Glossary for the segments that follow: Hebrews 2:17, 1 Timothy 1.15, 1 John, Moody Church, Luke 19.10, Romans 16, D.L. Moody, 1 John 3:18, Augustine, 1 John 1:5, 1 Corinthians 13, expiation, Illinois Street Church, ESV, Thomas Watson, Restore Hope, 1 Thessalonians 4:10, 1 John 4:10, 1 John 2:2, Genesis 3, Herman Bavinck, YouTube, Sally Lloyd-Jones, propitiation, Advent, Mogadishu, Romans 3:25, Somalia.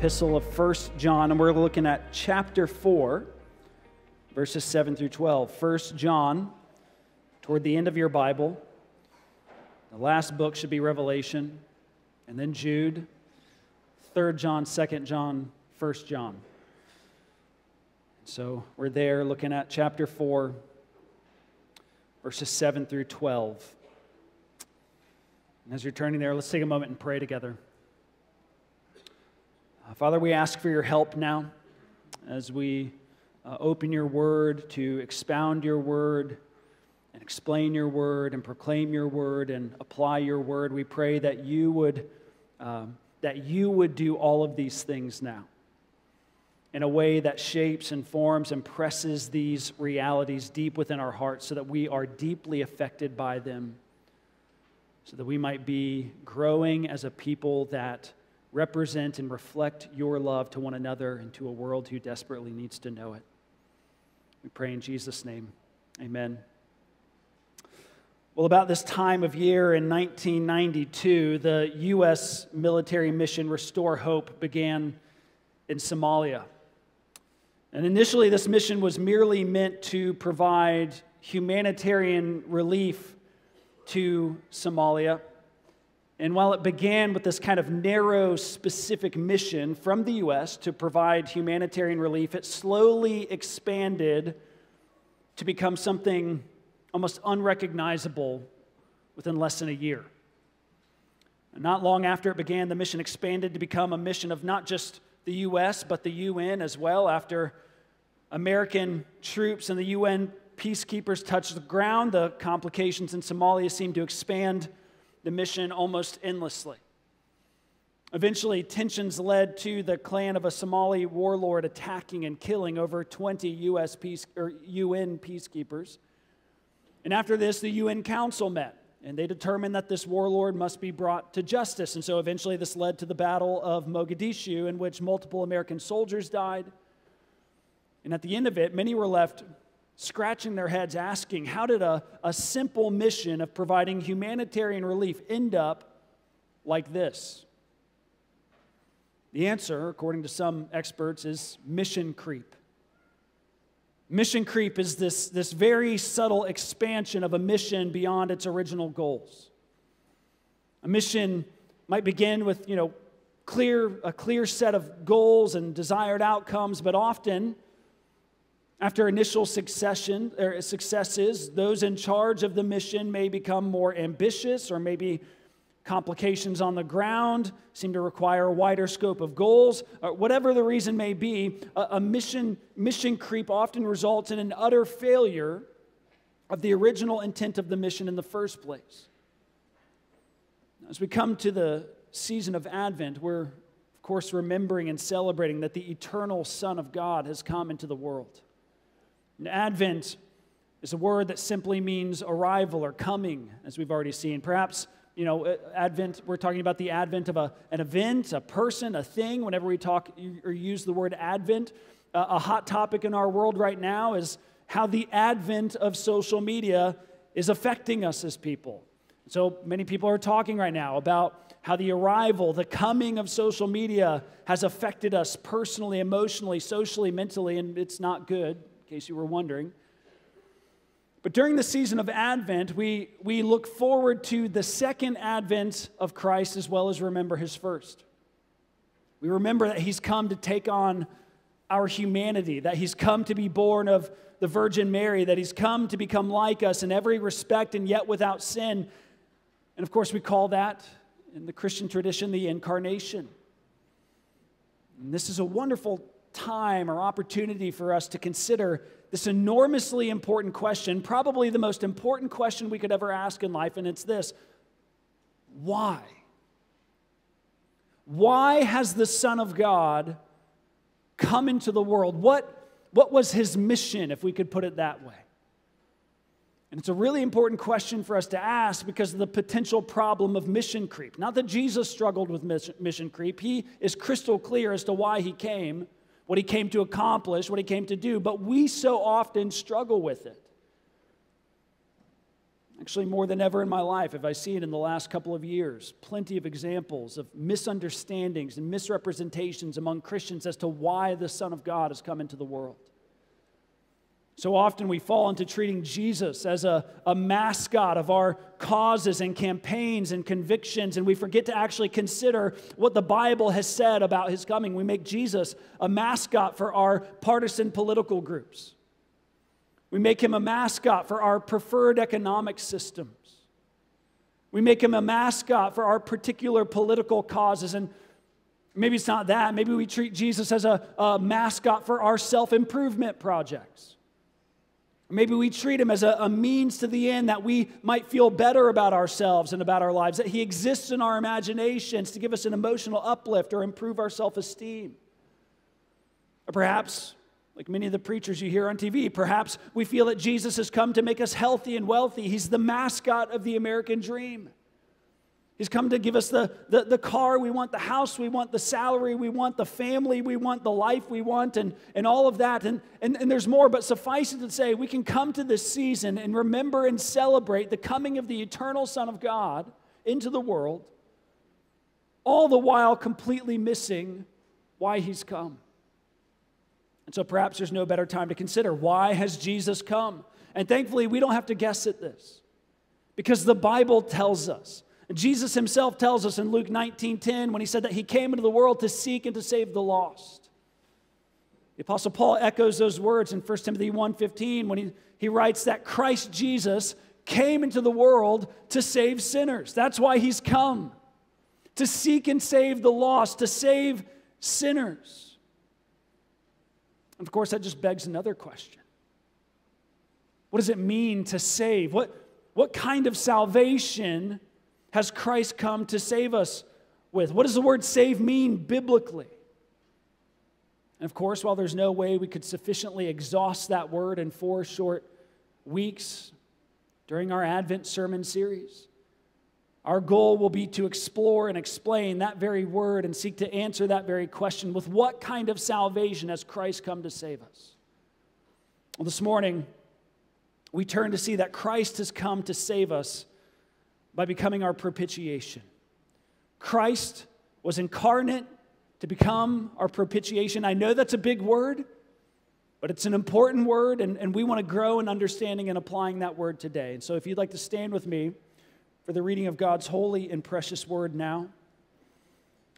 epistle of 1 John, and we're looking at chapter 4, verses 7 through 12. 1 John, toward the end of your Bible. The last book should be Revelation, and then Jude, 3 John, 2 John, 1 John. So we're there looking at chapter 4, verses 7 through 12. And as you're turning there, let's take a moment and pray together. Father, we ask for your help now as we open your word to expound your word and explain your word and proclaim your word and apply your word. We pray that you would do all of these things now in a way that shapes and forms and presses these realities deep within our hearts so that we are deeply affected by them, so that we might be growing as a people that represent and reflect your love to one another and to a world who desperately needs to know it. We pray in Jesus' name. Amen. Well, about this time of year in 1992, the U.S. military mission Restore Hope began in Somalia. And initially, this mission was merely meant to provide humanitarian relief to Somalia. And while it began with this kind of narrow, specific mission from the U.S. to provide humanitarian relief, it slowly expanded to become something almost unrecognizable within less than a year. And not long after it began, the mission expanded to become a mission of not just the U.S., but the U.N. as well. After American troops and the U.N. peacekeepers touched the ground, the complications in Somalia seemed to expand the mission almost endlessly. Eventually, tensions led to the clan of a Somali warlord attacking and killing over 20 UN peacekeepers. And after this, the UN Council met, and they determined that this warlord must be brought to justice. And so eventually this led to the Battle of Mogadishu, in which multiple American soldiers died. And at the end of it, many were left scratching their heads, asking, how did a simple mission of providing humanitarian relief end up like this? The answer, according to some experts, is mission creep. Mission creep is this very subtle expansion of a mission beyond its original goals. A mission might begin with, a clear set of goals and desired outcomes, but often, after initial successes, those in charge of the mission may become more ambitious, or maybe complications on the ground seem to require a wider scope of goals. Or whatever the reason may be, a mission creep often results in an utter failure of the original intent of the mission in the first place. As we come to the season of Advent, we're, of course, remembering and celebrating that the eternal Son of God has come into the world. And Advent is a word that simply means arrival or coming, as we've already seen. Perhaps, Advent, we're talking about the advent of an event, a person, a thing. Whenever we talk or use the word Advent, a hot topic in our world right now is how the advent of social media is affecting us as people. So many people are talking right now about how the arrival, the coming of social media has affected us personally, emotionally, socially, mentally, and it's not good, in case you were wondering. But during the season of Advent, we look forward to the second advent of Christ as well as remember his first. We remember that he's come to take on our humanity, that he's come to be born of the Virgin Mary, that he's come to become like us in every respect and yet without sin. And of course, we call that, in the Christian tradition, the incarnation. And this is a wonderful time or opportunity for us to consider this enormously important question, probably the most important question we could ever ask in life, and it's this: why? Why has the Son of God come into the world? What was his mission, if we could put it that way? And it's a really important question for us to ask because of the potential problem of mission creep. Not that Jesus struggled with mission creep. He is crystal clear as to why he came, what he came to accomplish, what he came to do, but we so often struggle with it. Actually, more than ever in my life, if I see it in the last couple of years, plenty of examples of misunderstandings and misrepresentations among Christians as to why the Son of God has come into the world. So often we fall into treating Jesus as a mascot of our causes and campaigns and convictions, and we forget to actually consider what the Bible has said about his coming. We make Jesus a mascot for our partisan political groups. We make him a mascot for our preferred economic systems. We make him a mascot for our particular political causes. And maybe it's not that. Maybe we treat Jesus as a mascot for our self-improvement projects. Maybe we treat him as a means to the end that we might feel better about ourselves and about our lives, that he exists in our imaginations to give us an emotional uplift or improve our self-esteem. Or perhaps, like many of the preachers you hear on TV, perhaps we feel that Jesus has come to make us healthy and wealthy. He's the mascot of the American dream. He's come to give us the car we want, the house we want, the salary we want, the family we want, the life we want, and all of that. And there's more, but suffice it to say, we can come to this season and remember and celebrate the coming of the eternal Son of God into the world, all the while completely missing why he's come. And so perhaps there's no better time to consider, why has Jesus come? And thankfully, we don't have to guess at this, because the Bible tells us. Jesus himself tells us in Luke 19.10 when he said that he came into the world to seek and to save the lost. The Apostle Paul echoes those words in 1 Timothy 1.15 when he writes that Christ Jesus came into the world to save sinners. That's why he's come, to seek and save the lost, to save sinners. And of course, that just begs another question. What does it mean to save? What kind of salvation has Christ come to save us with? What does the word save mean biblically? And of course, while there's no way we could sufficiently exhaust that word in 4 short weeks during our Advent sermon series, our goal will be to explore and explain that very word and seek to answer that very question. With what kind of salvation has Christ come to save us? Well, this morning, we turn to see that Christ has come to save us by becoming our propitiation. Christ was incarnate to become our propitiation. I know that's a big word, but it's an important word, and we want to grow in understanding and applying that word today. And so if you'd like to stand with me for the reading of God's holy and precious word now.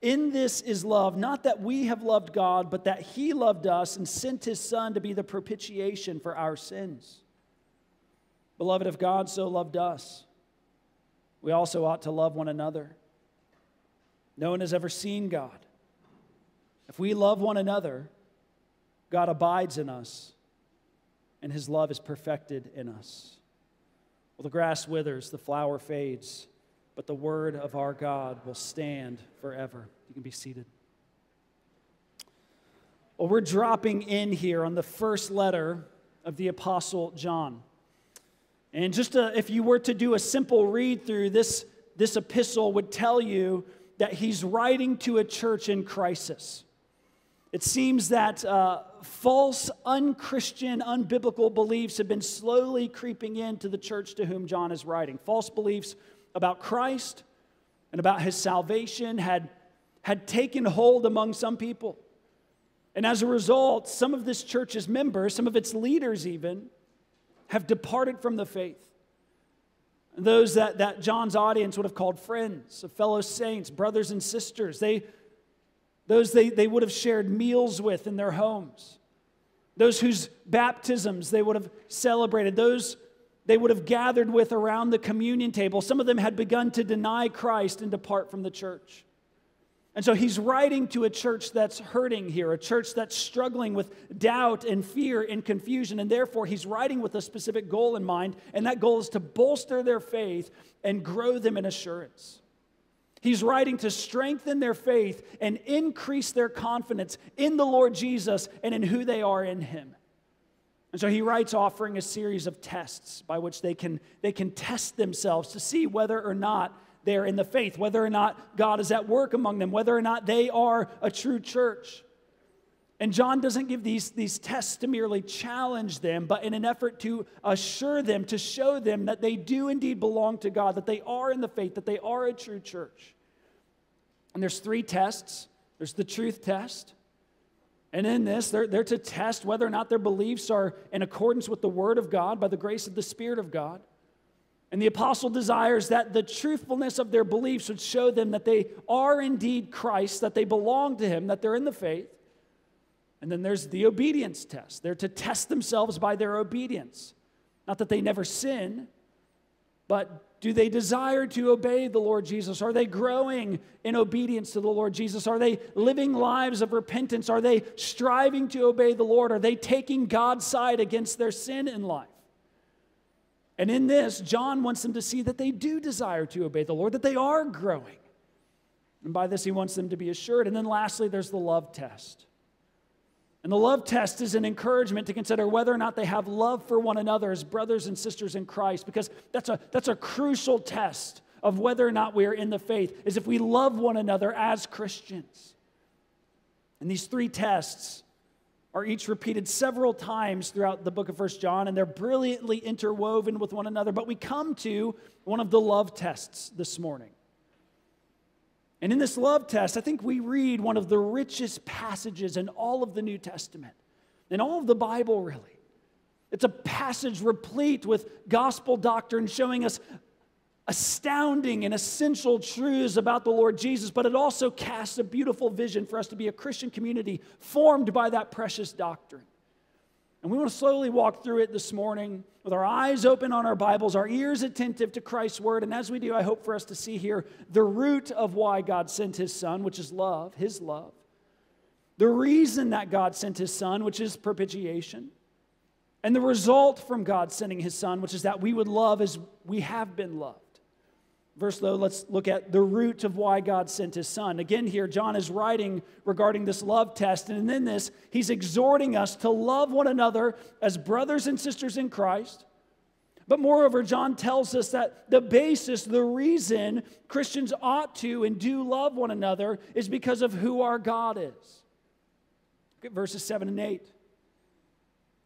In this is love, not that we have loved God, but that he loved us and sent his Son to be the propitiation for our sins. Beloved, if God so loved us, we also ought to love one another. No one has ever seen God. If we love one another, God abides in us, and his love is perfected in us. Well, the grass withers, the flower fades, but the word of our God will stand forever. You can be seated. Well, we're dropping in here on the first letter of the Apostle John. And just if you were to do a simple read through, this epistle would tell you that he's writing to a church in crisis. It seems that false, unchristian, unbiblical beliefs have been slowly creeping into the church to whom John is writing. False beliefs about Christ and about his salvation had taken hold among some people. And as a result, some of this church's members, some of its leaders even, have departed from the faith. Those that John's audience would have called friends, fellow saints, brothers and sisters, those they would have shared meals with in their homes, those whose baptisms they would have celebrated, those they would have gathered with around the communion table. Some of them had begun to deny Christ and depart from the church. And so he's writing to a church that's hurting here, a church that's struggling with doubt and fear and confusion, and therefore he's writing with a specific goal in mind, and that goal is to bolster their faith and grow them in assurance. He's writing to strengthen their faith and increase their confidence in the Lord Jesus and in who they are in him. And so he writes offering a series of tests by which they can test themselves to see whether or not they're in the faith, whether or not God is at work among them, whether or not they are a true church. And John doesn't give these tests to merely challenge them, but in an effort to assure them, to show them that they do indeed belong to God, that they are in the faith, that they are a true church. And there's three tests. There's the truth test. And in this, they're to test whether or not their beliefs are in accordance with the Word of God by the grace of the Spirit of God. And the apostle desires that the truthfulness of their beliefs would show them that they are indeed Christ, that they belong to him, that they're in the faith. And then there's the obedience test. They're to test themselves by their obedience. Not that they never sin, but do they desire to obey the Lord Jesus? Are they growing in obedience to the Lord Jesus? Are they living lives of repentance? Are they striving to obey the Lord? Are they taking God's side against their sin in life? And in this, John wants them to see that they do desire to obey the Lord, that they are growing. And by this, he wants them to be assured. And then lastly, there's the love test. And the love test is an encouragement to consider whether or not they have love for one another as brothers and sisters in Christ, because that's a crucial test of whether or not we are in the faith, is if we love one another as Christians. And these three tests are each repeated several times throughout the book of 1 John, and they're brilliantly interwoven with one another. But we come to one of the love tests this morning. And in this love test, I think we read one of the richest passages in all of the New Testament, in all of the Bible, really. It's a passage replete with gospel doctrine showing us astounding and essential truths about the Lord Jesus, but it also casts a beautiful vision for us to be a Christian community formed by that precious doctrine. And we want to slowly walk through it this morning with our eyes open on our Bibles, our ears attentive to Christ's word, and as we do, I hope for us to see here the root of why God sent his Son, which is love, his love. The reason that God sent his Son, which is propitiation. And the result from God sending his Son, which is that we would love as we have been loved. First, though, let's look at the root of why God sent his Son. Again here, John is writing regarding this love test, and in this, he's exhorting us to love one another as brothers and sisters in Christ. But moreover, John tells us that the basis, the reason Christians ought to and do love one another is because of who our God is. Look at verses 7 and 8.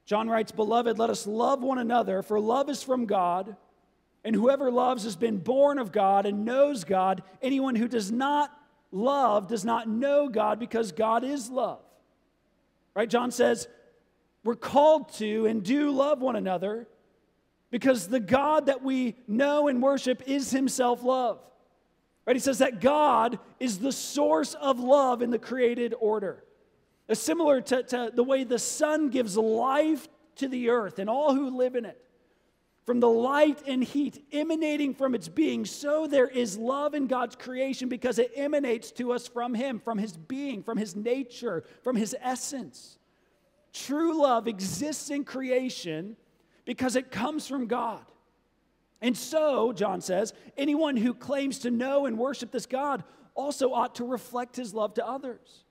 John writes, "Beloved, let us love one another, for love is from God, and whoever loves has been born of God and knows God. Anyone who does not love does not know God, because God is love." Right? John says, we're called to and do love one another because the God that we know and worship is himself love. Right? He says that God is the source of love in the created order. It's similar to the way the sun gives life to the earth and all who live in it. From the light and heat emanating from its being, so there is love in God's creation because it emanates to us from him, from his being, from his nature, from his essence. True love exists in creation because it comes from God. And so, John says, anyone who claims to know and worship this God also ought to reflect his love to others.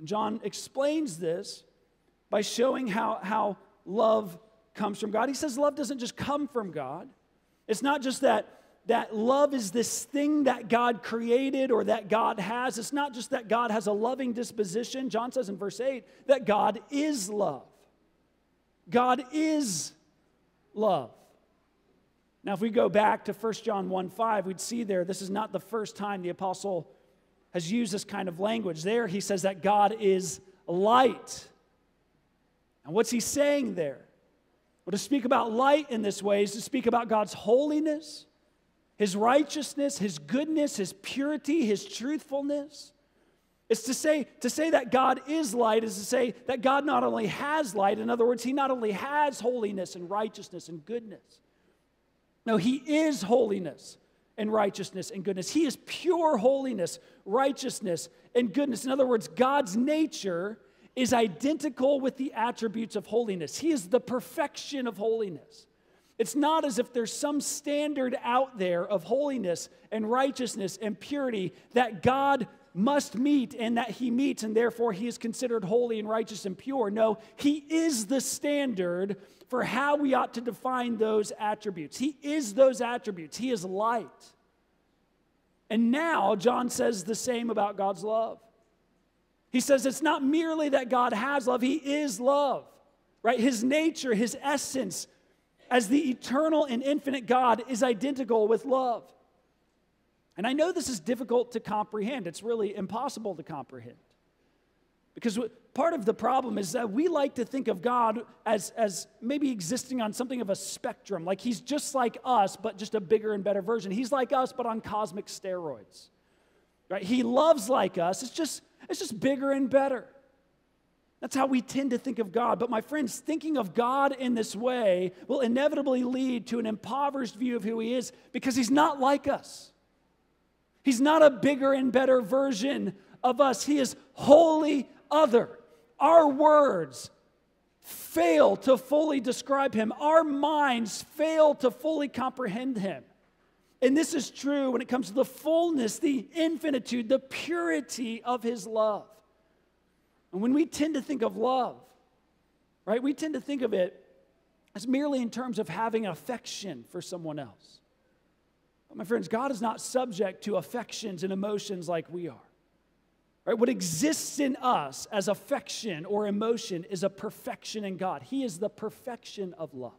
And John explains this by showing how love comes from God. He says love doesn't just come from God. It's not just that love is this thing that God created or that God has. It's not just that God has a loving disposition. John says in verse 8 that God is love. God is love. Now, if we go back to 1 John 1:5, we'd see there this is not the first time the apostle has used this kind of language. There he says that God is light. And what's he saying there? Well, to speak about light in this way is to speak about God's holiness, his righteousness, his goodness, his purity, his truthfulness. It's to say that God is light is to say that God not only has light, in other words, he not only has holiness and righteousness and goodness. No, he is holiness and righteousness and goodness. He is pure holiness, righteousness, and goodness. In other words, God's nature is identical with the attributes of holiness. He is the perfection of holiness. It's not as if there's some standard out there of holiness and righteousness and purity that God must meet and that he meets, and therefore he is considered holy and righteous and pure. No, he is the standard for how we ought to define those attributes. He is those attributes. He is light. And now John says the same about God's love. He says it's not merely that God has love, he is love, right? His nature, his essence as the eternal and infinite God is identical with love. And I know this is difficult to comprehend. It's really impossible to comprehend. Because part of the problem is that we like to think of God as maybe existing on something of a spectrum. Like he's just like us, but just a bigger and better version. He's like us, but on cosmic steroids. Right? He loves like us. It's just bigger and better. That's how we tend to think of God. But my friends, thinking of God in this way will inevitably lead to an impoverished view of who he is, because he's not like us. He's not a bigger and better version of us. He is wholly other. Our words fail to fully describe him. Our minds fail to fully comprehend him. And this is true when it comes to the fullness, the infinitude, the purity of his love. And when we tend to think of love, right, we tend to think of it as merely in terms of having affection for someone else. My friends, God is not subject to affections and emotions like we are. Right? What exists in us as affection or emotion is a perfection in God. He is the perfection of love.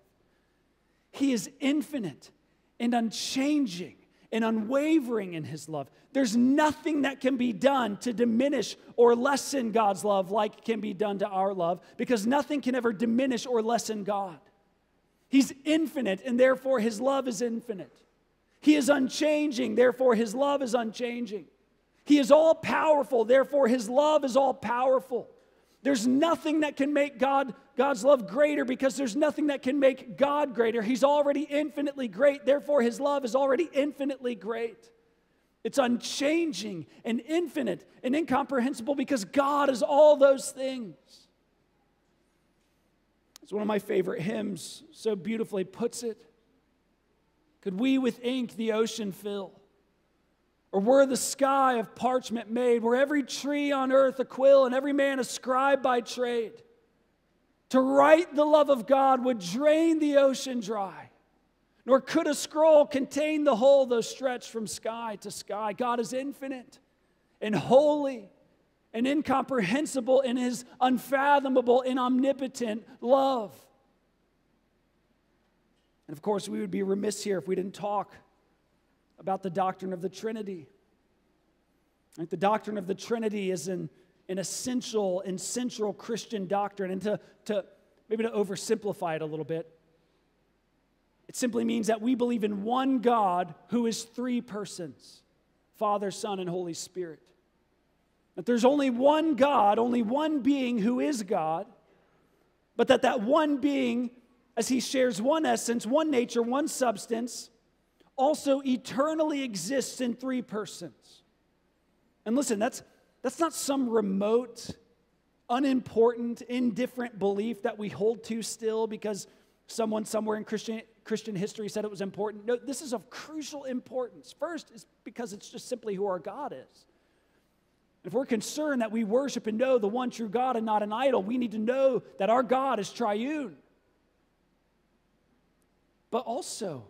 He is infinite and unchanging and unwavering in his love. There's nothing that can be done to diminish or lessen God's love like can be done to our love, because nothing can ever diminish or lessen God. He's infinite, and therefore his love is infinite. He is unchanging, therefore his love is unchanging. He is all-powerful, therefore his love is all-powerful. There's nothing that can make God's love greater, because there's nothing that can make God greater. He's already infinitely great, therefore his love is already infinitely great. It's unchanging and infinite and incomprehensible, because God is all those things. It's one of my favorite hymns, so beautifully puts it. Could we with ink the ocean fill? Or were the sky of parchment made? Were every tree on earth a quill and every man a scribe by trade? To write the love of God would drain the ocean dry. Nor could a scroll contain the whole, though stretched from sky to sky. God is infinite and holy and incomprehensible in his unfathomable and omnipotent love. And of course, we would be remiss here if we didn't talk about the doctrine of the Trinity. Like the doctrine of the Trinity is an essential and central Christian doctrine. And to oversimplify it a little bit, it simply means that we believe in one God who is three persons, Father, Son, and Holy Spirit. That there's only one God, only one being who is God, but that one being, as he shares one essence, one nature, one substance, also eternally exists in three persons. And listen, that's not some remote, unimportant, indifferent belief that we hold to still because someone somewhere in Christian history said it was important. No, this is of crucial importance. First, is because it's just simply who our God is. If we're concerned that we worship and know the one true God and not an idol, we need to know that our God is triune. But also,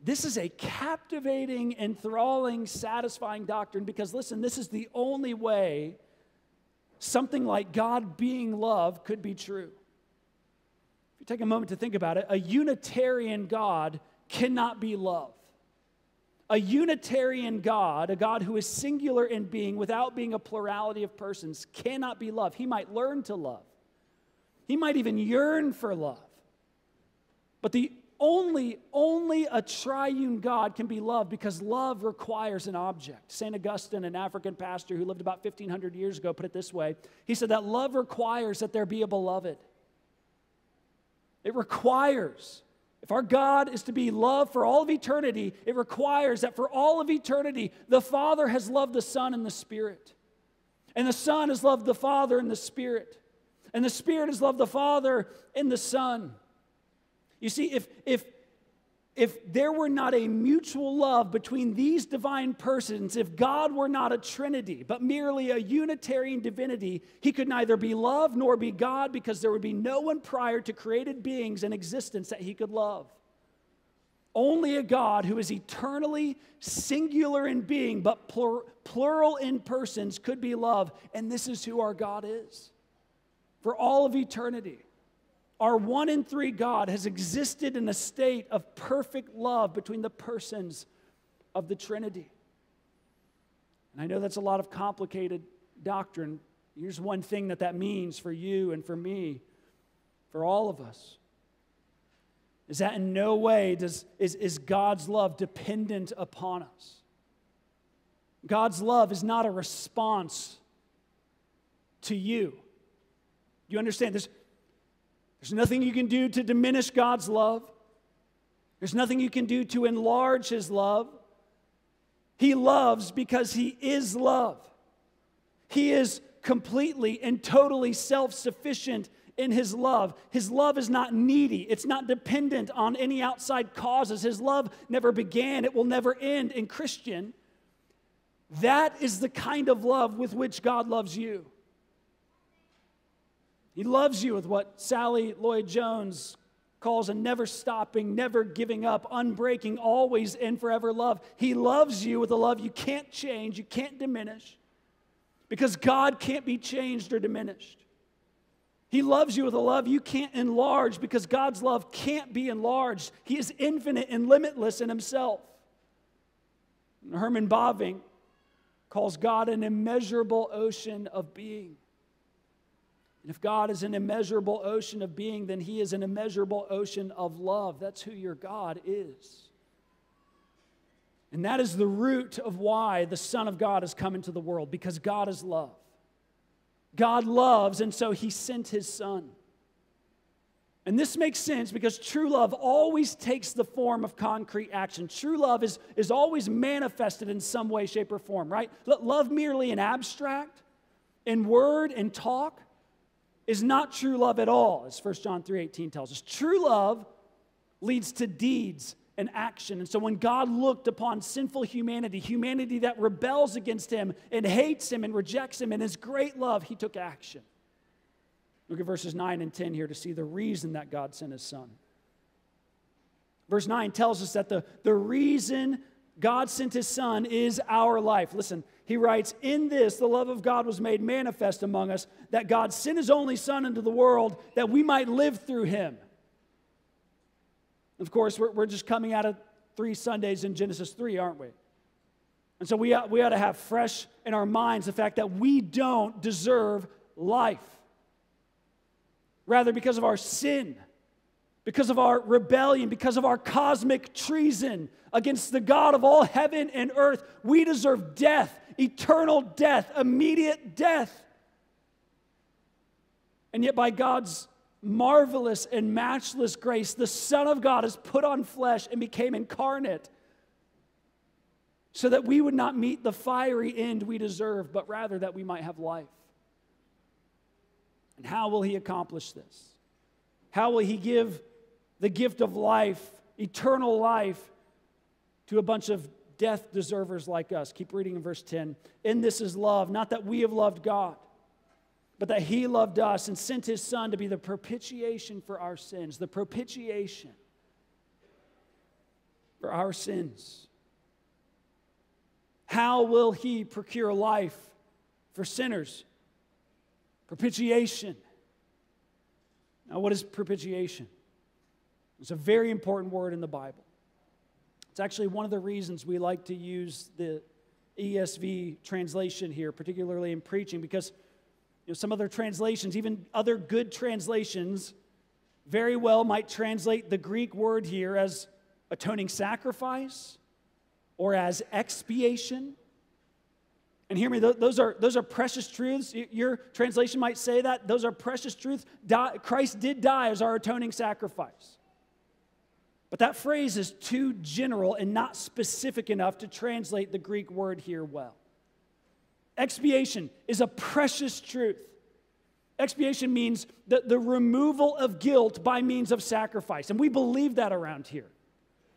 this is a captivating, enthralling, satisfying doctrine, because listen, this is the only way something like God being love could be true. If you take a moment to think about it, a Unitarian God cannot be love. A Unitarian God, a God who is singular in being without being a plurality of persons, cannot be love. He might learn to love. He might even yearn for love. But the only a triune God can be loved, because love requires an object. St. Augustine, an African pastor who lived about 1,500 years ago, put it this way. He said that love requires that there be a beloved. It requires, If our God is to be loved for all of eternity, it requires that for all of eternity, the Father has loved the Son and the Spirit. And the Son has loved the Father and the Spirit. And the Spirit has loved the Father and the Son. You see, if there were not a mutual love between these divine persons, if God were not a Trinity, but merely a Unitarian divinity, he could neither be loved nor be God, because there would be no one prior to created beings in existence that he could love. Only a God who is eternally singular in being, but plural in persons, could be loved. And this is who our God is. For all of eternity, our one in three God has existed in a state of perfect love between the persons of the Trinity. And I know that's a lot of complicated doctrine. Here's one thing that means for you and for me, for all of us, is that in no way is God's love dependent upon us. God's love is not a response to you. You understand this? There's nothing you can do to diminish God's love. There's nothing you can do to enlarge his love. He loves because he is love. He is completely and totally self-sufficient in his love. His love is not needy. It's not dependent on any outside causes. His love never began. It will never end. And Christian, that is the kind of love with which God loves you. He loves you with what Sally Lloyd-Jones calls a never-stopping, never-giving-up, unbreaking, always and forever love. He loves you with a love you can't change, you can't diminish, because God can't be changed or diminished. He loves you with a love you can't enlarge, because God's love can't be enlarged. He is infinite and limitless in himself. And Herman Bavinck calls God an immeasurable ocean of being. And if God is an immeasurable ocean of being, then he is an immeasurable ocean of love. That's who your God is. And that is the root of why the Son of God has come into the world, because God is love. God loves, and so he sent his Son. And this makes sense because true love always takes the form of concrete action. True love is always manifested in some way, shape, or form, right? Love merely in abstract, in word, and talk, is not true love at all, as 1 John 3:18 tells us. True love leads to deeds and action. And so when God looked upon sinful humanity, humanity that rebels against him and hates him and rejects him, in his great love, he took action. Look at verses 9 and 10 here to see the reason that God sent his Son. Verse 9 tells us that the reason God sent his Son is our life. Listen, he writes, "In this the love of God was made manifest among us, that God sent his only Son into the world, that we might live through him." Of course, we're just coming out of 3 Sundays in Genesis 3, aren't we? And so we ought to have fresh in our minds the fact that we don't deserve life. Rather, because of our sin, because of our rebellion, because of our cosmic treason against the God of all heaven and earth, we deserve death, eternal death, immediate death. And yet by God's marvelous and matchless grace, the Son of God has put on flesh and became incarnate so that we would not meet the fiery end we deserve, but rather that we might have life. And how will he accomplish this? How will he give the gift of life, eternal life, to a bunch of death deservers like us? Keep reading in verse 10. "In this is love, not that we have loved God, but that he loved us and sent his Son to be the propitiation for our sins." The propitiation for our sins. How will he procure life for sinners? Propitiation. Now, what is propitiation? It's a very important word in the Bible. It's actually one of the reasons we like to use the ESV translation here, particularly in preaching, because some other translations, even other good translations, very well might translate the Greek word here as atoning sacrifice or as expiation. And hear me, those are precious truths. Your translation might say that. Those are precious truths. Christ did die as our atoning sacrifice. But that phrase is too general and not specific enough to translate the Greek word here well. Expiation is a precious truth. Expiation means the removal of guilt by means of sacrifice. And we believe that around here,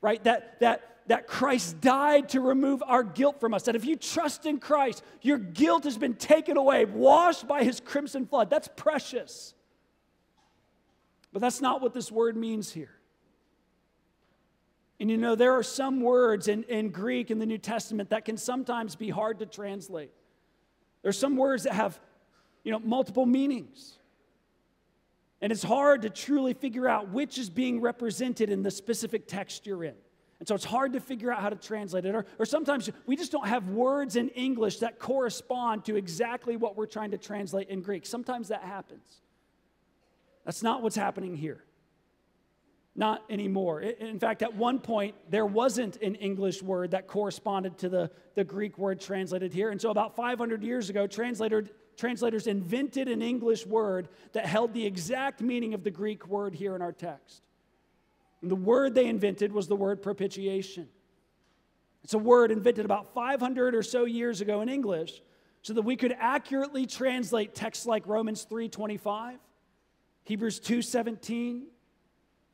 right? That Christ died to remove our guilt from us. That if you trust in Christ, your guilt has been taken away, washed by his crimson flood. That's precious. But that's not what this word means here. And you know, there are some words in Greek in the New Testament that can sometimes be hard to translate. There's some words that have, you know, multiple meanings. And it's hard to truly figure out which is being represented in the specific text you're in. And so it's hard to figure out how to translate it. Or sometimes we just don't have words in English that correspond to exactly what we're trying to translate in Greek. Sometimes that happens. That's not what's happening here. Not anymore. In fact, at one point, there wasn't an English word that corresponded to the Greek word translated here. And so about 500 years ago, translators invented an English word that held the exact meaning of the Greek word here in our text. And the word they invented was the word propitiation. It's a word invented about 500 or so years ago in English so that we could accurately translate texts like Romans 3:25, Hebrews 2:17,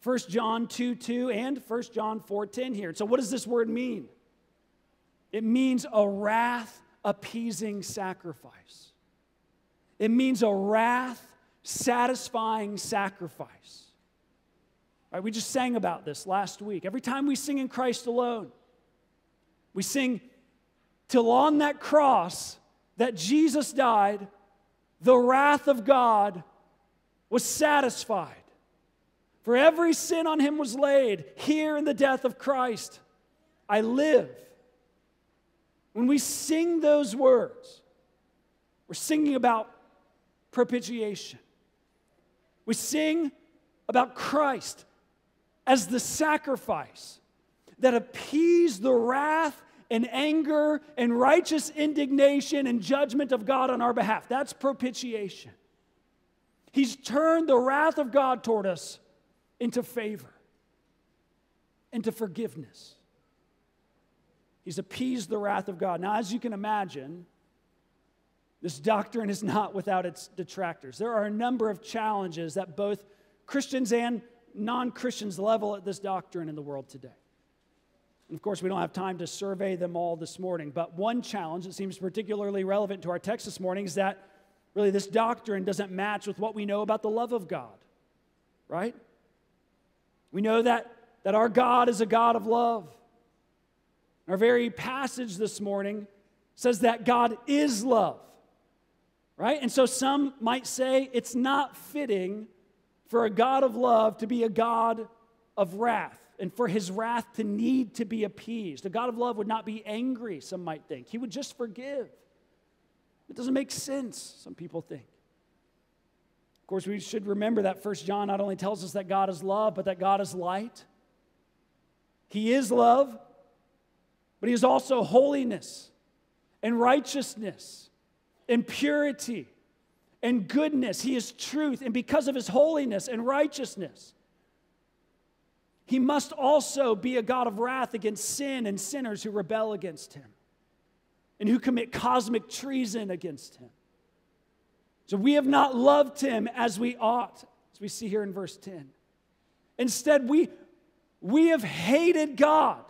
1 John 2:2 and 1 John 4:10 here. So what does this word mean? It means a wrath-appeasing sacrifice. It means a wrath-satisfying sacrifice. Right, we just sang about this last week. Every time we sing in Christ alone, we sing, till on that cross that Jesus died, the wrath of God was satisfied. For every sin on him was laid. Here in the death of Christ, I live. When we sing those words, we're singing about propitiation. We sing about Christ as the sacrifice that appeased the wrath and anger and righteous indignation and judgment of God on our behalf. That's propitiation. He's turned the wrath of God toward us into favor, into forgiveness. He's appeased the wrath of God. Now, as you can imagine, this doctrine is not without its detractors. There are a number of challenges that both Christians and non-Christians level at this doctrine in the world today. And of course, we don't have time to survey them all this morning, but one challenge that seems particularly relevant to our text this morning is that really this doctrine doesn't match with what we know about the love of God, right? We know that our God is a God of love. Our very passage this morning says that God is love, right? And so some might say it's not fitting for a God of love to be a God of wrath and for his wrath to need to be appeased. A God of love would not be angry, some might think. He would just forgive. It doesn't make sense, some people think. Of course, we should remember that 1 John not only tells us that God is love, but that God is light. He is love, but he is also holiness and righteousness and purity and goodness. He is truth, and because of his holiness and righteousness, he must also be a God of wrath against sin and sinners who rebel against him and who commit cosmic treason against him. So we have not loved him as we ought, as we see here in verse 10. Instead, we have hated God.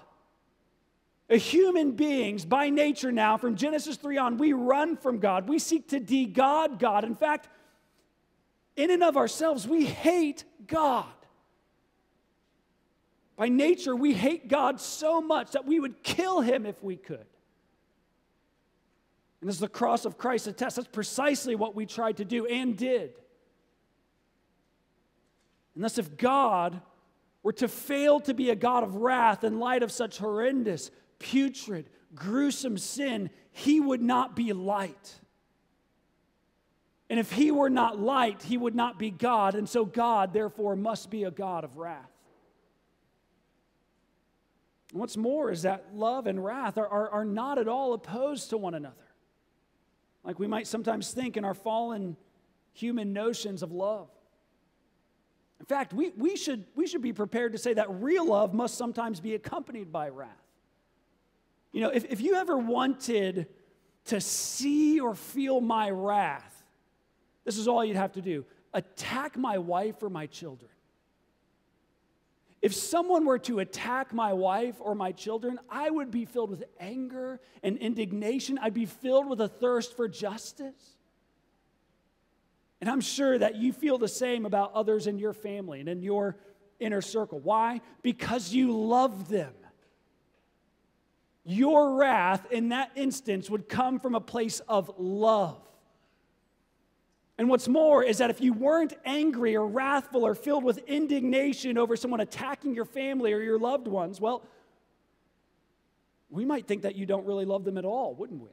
As human beings, by nature now, from Genesis 3 on, we run from God. We seek to de-God God. In fact, in and of ourselves, we hate God. By nature, we hate God so much that we would kill him if we could. And as the cross of Christ attests, that's precisely what we tried to do and did. And thus, if God were to fail to be a God of wrath in light of such horrendous, putrid, gruesome sin, he would not be light. And if he were not light, he would not be God. And so God, therefore, must be a God of wrath. And what's more is that love and wrath are not at all opposed to one another, like we might sometimes think in our fallen human notions of love. In fact, we should be prepared to say that real love must sometimes be accompanied by wrath. You know, if you ever wanted to see or feel my wrath, this is all you'd have to do. Attack my wife or my children. If someone were to attack my wife or my children, I would be filled with anger and indignation. I'd be filled with a thirst for justice. And I'm sure that you feel the same about others in your family and in your inner circle. Why? Because you love them. Your wrath in that instance would come from a place of love. And what's more is that if you weren't angry or wrathful or filled with indignation over someone attacking your family or your loved ones, well, we might think that you don't really love them at all, wouldn't we?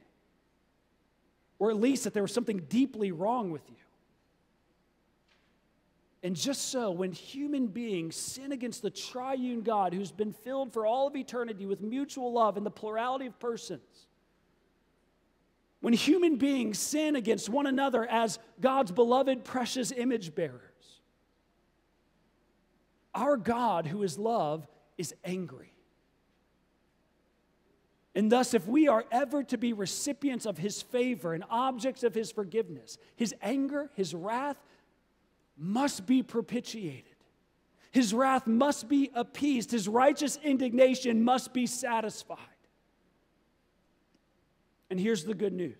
Or at least that there was something deeply wrong with you. And just so, when human beings sin against the triune God who's been filled for all of eternity with mutual love and the plurality of persons, when human beings sin against one another as God's beloved, precious image bearers, our God, who is love, is angry. And thus, if we are ever to be recipients of His favor and objects of His forgiveness, His anger, His wrath must be propitiated. His wrath must be appeased. His righteous indignation must be satisfied. And here's the good news.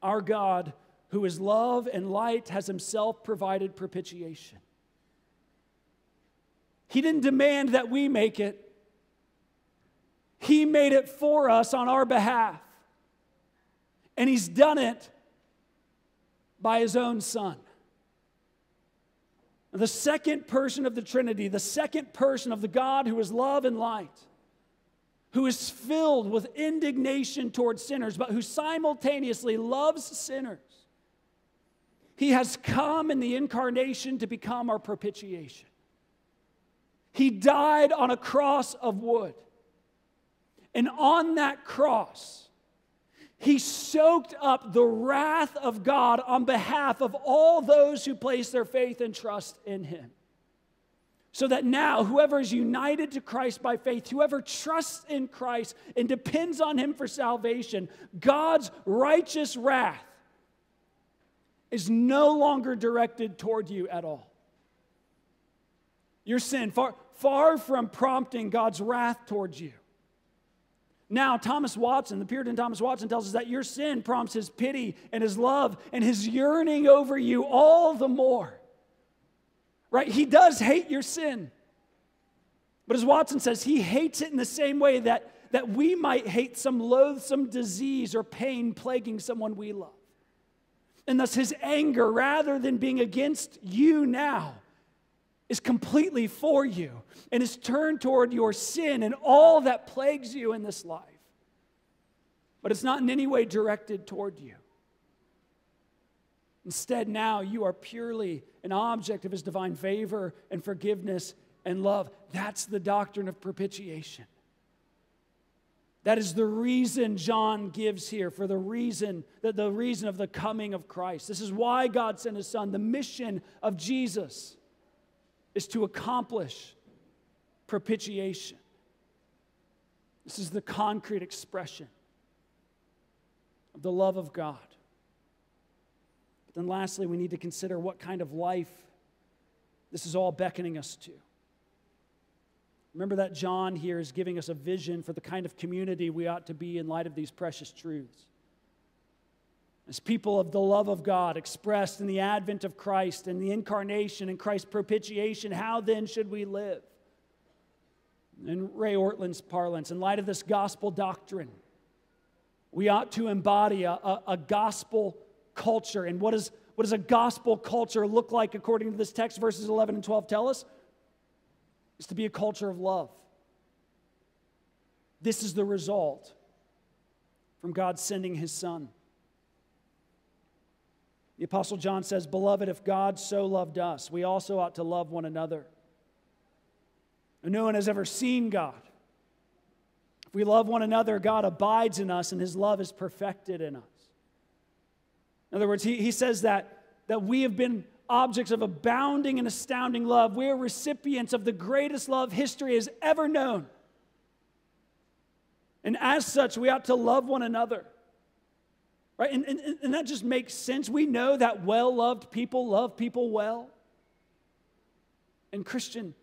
Our God, who is love and light, has Himself provided propitiation. He didn't demand that we make it. He made it for us on our behalf. And He's done it by His own Son. The second person of the Trinity, the second person of the God who is love and light, who is filled with indignation towards sinners, but who simultaneously loves sinners. He has come in the incarnation to become our propitiation. He died on a cross of wood. And on that cross, He soaked up the wrath of God on behalf of all those who place their faith and trust in Him. So that now, whoever is united to Christ by faith, whoever trusts in Christ and depends on Him for salvation, God's righteous wrath is no longer directed toward you at all. Your sin, far from prompting God's wrath towards you. Now, Thomas Watson, the Puritan Thomas Watson, tells us that your sin prompts His pity and His love and His yearning over you all the more. Right? He does hate your sin. But as Watson says, He hates it in the same way that we might hate some loathsome disease or pain plaguing someone we love. And thus His anger, rather than being against you now, is completely for you and is turned toward your sin and all that plagues you in this life. But it's not in any way directed toward you. Instead, now you are purely an object of His divine favor and forgiveness and love. That's the doctrine of propitiation. That is the reason John gives here for the reason of the coming of Christ. This is why God sent His Son. The mission of Jesus is to accomplish propitiation. This is the concrete expression of the love of God. Then lastly, we need to consider what kind of life this is all beckoning us to. Remember that John here is giving us a vision for the kind of community we ought to be in light of these precious truths. As people of the love of God expressed in the advent of Christ and the incarnation and Christ's propitiation, how then should we live? In Ray Ortland's parlance, in light of this gospel doctrine, we ought to embody a gospel culture. And what does a gospel culture look like according to this text? Verses 11 and 12 tell us it's to be a culture of love. This is the result from God sending His Son. The Apostle John says, "Beloved, if God so loved us, we also ought to love one another. And no one has ever seen God. If we love one another, God abides in us and His love is perfected in us." In other words, he says that we have been objects of abounding and astounding love. We are recipients of the greatest love history has ever known. And as such, we ought to love one another. Right? And that just makes sense. We know that well-loved people love people well. And Christian,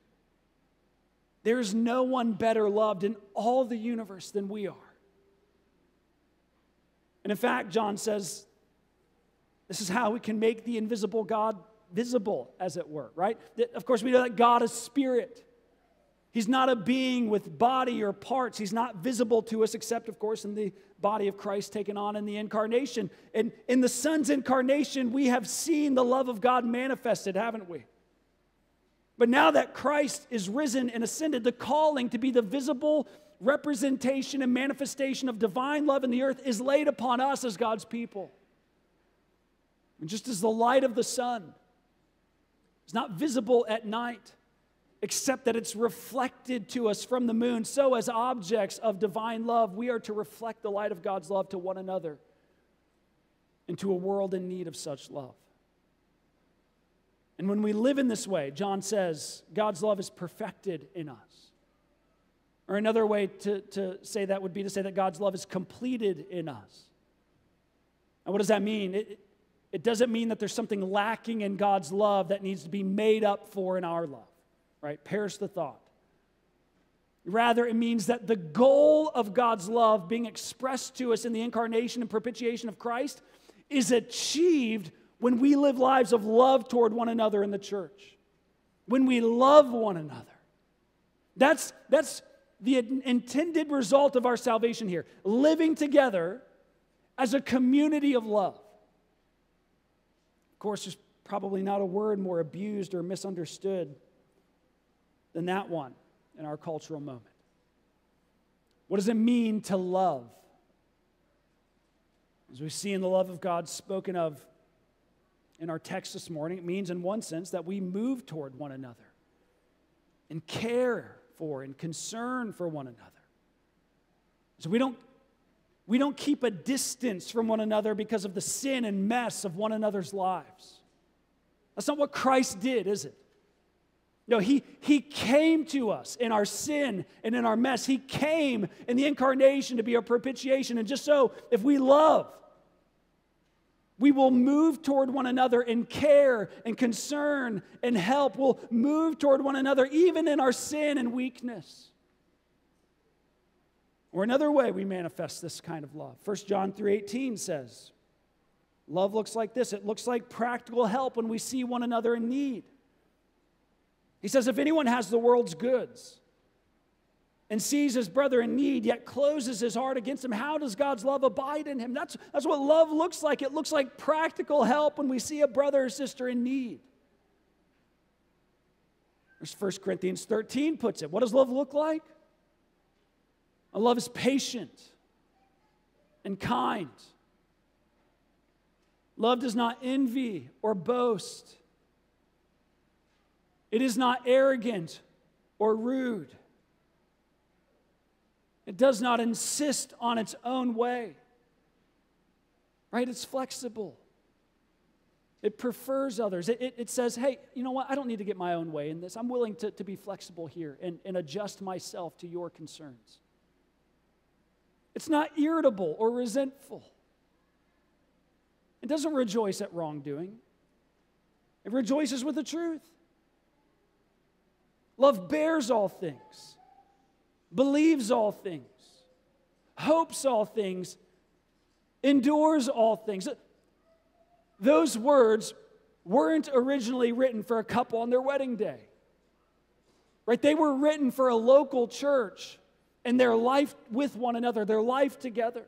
there is no one better loved in all the universe than we are. And in fact, John says, this is how we can make the invisible God visible, as it were, right? Of course, we know that God is spirit. He's not a being with body or parts. He's not visible to us except, of course, in the body of Christ taken on in the incarnation. And in the Son's incarnation, we have seen the love of God manifested, haven't we? But now that Christ is risen and ascended, the calling to be the visible representation and manifestation of divine love in the earth is laid upon us as God's people. And just as the light of the sun is not visible at night, except that it's reflected to us from the moon, so as objects of divine love, we are to reflect the light of God's love to one another and to a world in need of such love. And when we live in this way, John says, God's love is perfected in us. Or another way to say that would be to say that God's love is completed in us. And what does that mean? It doesn't mean that there's something lacking in God's love that needs to be made up for in our love. Right? Perish the thought. Rather, it means that the goal of God's love being expressed to us in the incarnation and propitiation of Christ is achieved when we live lives of love toward one another in the church. When we love one another. That's the intended result of our salvation here. Living together as a community of love. Of course, there's probably not a word more abused or misunderstood than that one in our cultural moment. What does it mean to love? As we see in the love of God spoken of in our text this morning, it means in one sense that we move toward one another and care for and concern for one another. So we don't keep a distance from one another because of the sin and mess of one another's lives. That's not what Christ did, is it? No, he came to us in our sin and in our mess. He came in the incarnation to be our propitiation. And just so, if we love, we will move toward one another in care and concern and help. We'll move toward one another even in our sin and weakness. Or another way we manifest this kind of love. 1 John 3:18 says, love looks like this. It looks like practical help when we see one another in need. He says, if anyone has the world's goods and sees his brother in need, yet closes his heart against him, how does God's love abide in him? That's what love looks like. It looks like practical help when we see a brother or sister in need. As 1 Corinthians 13 puts it, what does love look like? Love is patient and kind. Love does not envy or boast. It is not arrogant or rude. It does not insist on its own way. Right? It's flexible. It prefers others. It says, hey, you know what? I don't need to get my own way in this. I'm willing to be flexible here and adjust myself to your concerns. It's not irritable or resentful. It doesn't rejoice at wrongdoing. It rejoices with the truth. Love bears all things, believes all things, hopes all things, endures all things. Those words weren't originally written for a couple on their wedding day. Right? They were written for a local church and their life with one another, their life together.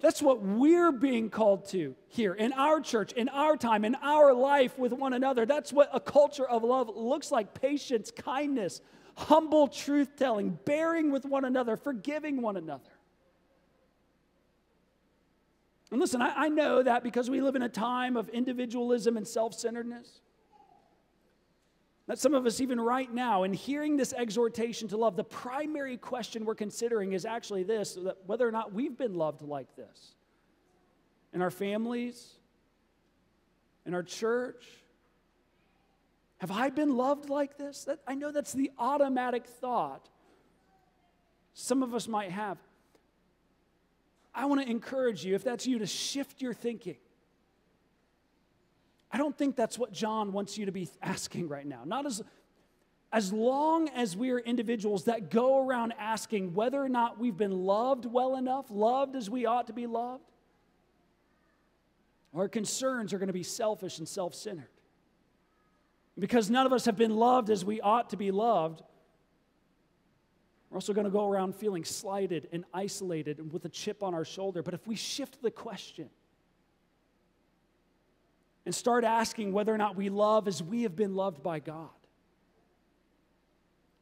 That's what we're being called to here in our church, in our time, in our life with one another. That's what a culture of love looks like. Patience, kindness, humble truth-telling, bearing with one another, forgiving one another. And listen, I know that because we live in a time of individualism and self-centeredness, that some of us even right now, in hearing this exhortation to love, the primary question we're considering is actually this, that whether or not we've been loved like this in our families, in our church? Have I been loved like this? I know that's the automatic thought some of us might have. I want to encourage you, if that's you, to shift your thinking. I don't think that's what John wants you to be asking right now. Not as long as we are individuals that go around asking whether or not we've been loved well enough, loved as we ought to be loved, our concerns are going to be selfish and self-centered. Because none of us have been loved as we ought to be loved, we're also going to go around feeling slighted and isolated and with a chip on our shoulder. But if we shift the question and start asking whether or not we love as we have been loved by God,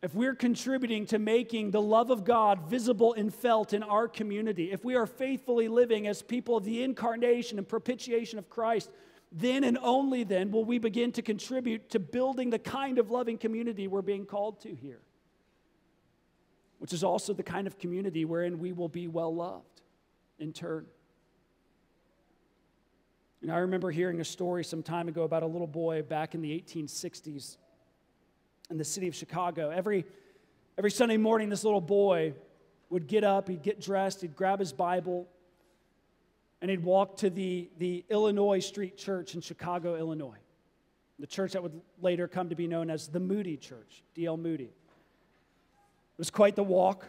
if we're contributing to making the love of God visible and felt in our community, if we are faithfully living as people of the incarnation and propitiation of Christ, then and only then will we begin to contribute to building the kind of loving community we're being called to here, which is also the kind of community wherein we will be well loved in turn. And I remember hearing a story some time ago about a little boy back in the 1860s in the city of Chicago. Every Sunday morning, this little boy would get up, he'd get dressed, he'd grab his Bible, and he'd walk to the Illinois Street Church in Chicago, Illinois, the church that would later come to be known as the Moody Church, D.L. Moody. It was quite the walk.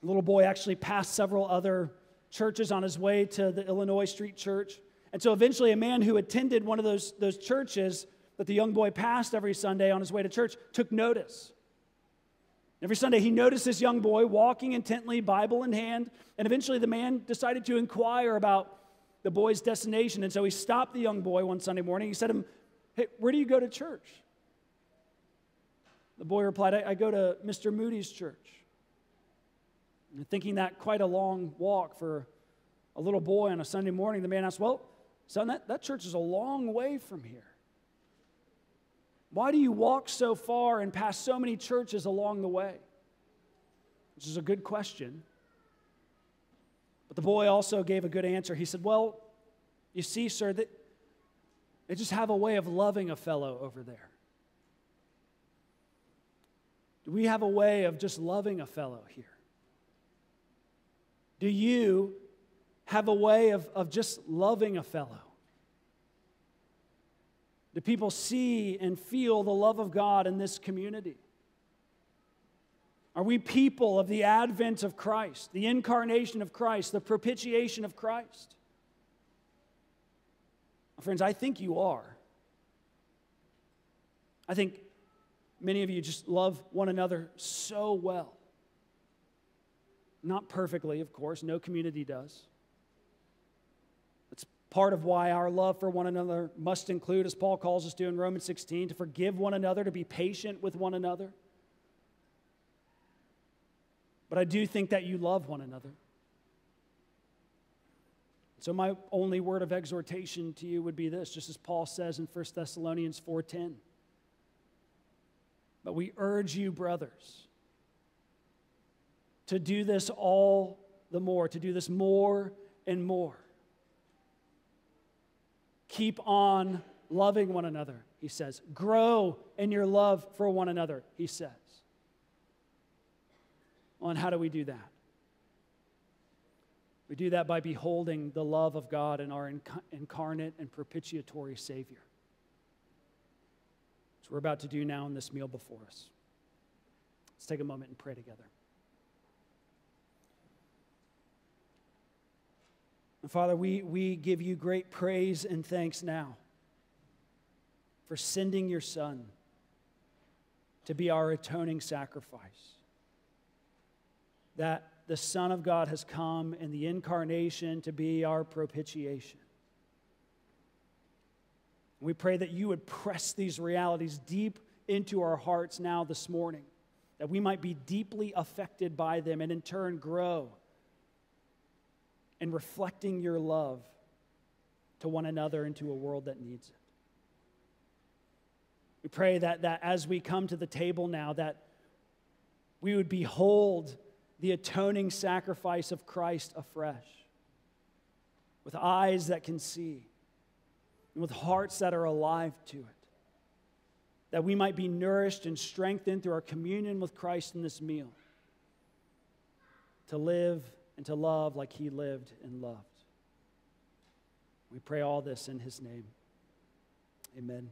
The little boy actually passed several other churches on his way to the Illinois Street Church. And so eventually a man who attended one of those churches that the young boy passed every Sunday on his way to church took notice. Every Sunday he noticed this young boy walking intently, Bible in hand, and eventually the man decided to inquire about the boy's destination. And so he stopped the young boy one Sunday morning. He said to him, "Hey, where do you go to church?" The boy replied, "I go to Mr. Moody's church." And thinking that quite a long walk for a little boy on a Sunday morning, the man asked, "Well, son, that church is a long way from here. Why do you walk so far and pass so many churches along the way?" Which is a good question. But the boy also gave a good answer. He said, "Well, you see, sir, that they just have a way of loving a fellow over there. Do we have a way of just loving a fellow here? Do you have a way of just loving a fellow? Do people see and feel the love of God in this community? Are we people of the advent of Christ, the incarnation of Christ, the propitiation of Christ?" My friends, I think you are. I think many of you just love one another so well. Not perfectly, of course. No community does. That's part of why our love for one another must include, as Paul calls us to in Romans 16, to forgive one another, to be patient with one another. But I do think that you love one another. So my only word of exhortation to you would be this, just as Paul says in 1 Thessalonians 4:10. "But we urge you, brothers, to do this all the more, to do this more and more." Keep on loving one another, he says. Grow in your love for one another, he says. Well, and how do we do that? We do that by beholding the love of God in our incarnate and propitiatory Savior. So we're about to do now in this meal before us. Let's take a moment and pray together. And Father, we give you great praise and thanks now for sending your Son to be our atoning sacrifice. That the Son of God has come in the incarnation to be our propitiation. We pray that you would press these realities deep into our hearts now this morning, that we might be deeply affected by them and in turn grow in reflecting your love to one another and to a world that needs it. We pray that as we come to the table now, that we would behold the atoning sacrifice of Christ afresh with eyes that can see, and with hearts that are alive to it, that we might be nourished and strengthened through our communion with Christ in this meal, to live and to love like he lived and loved. We pray all this in his name. Amen.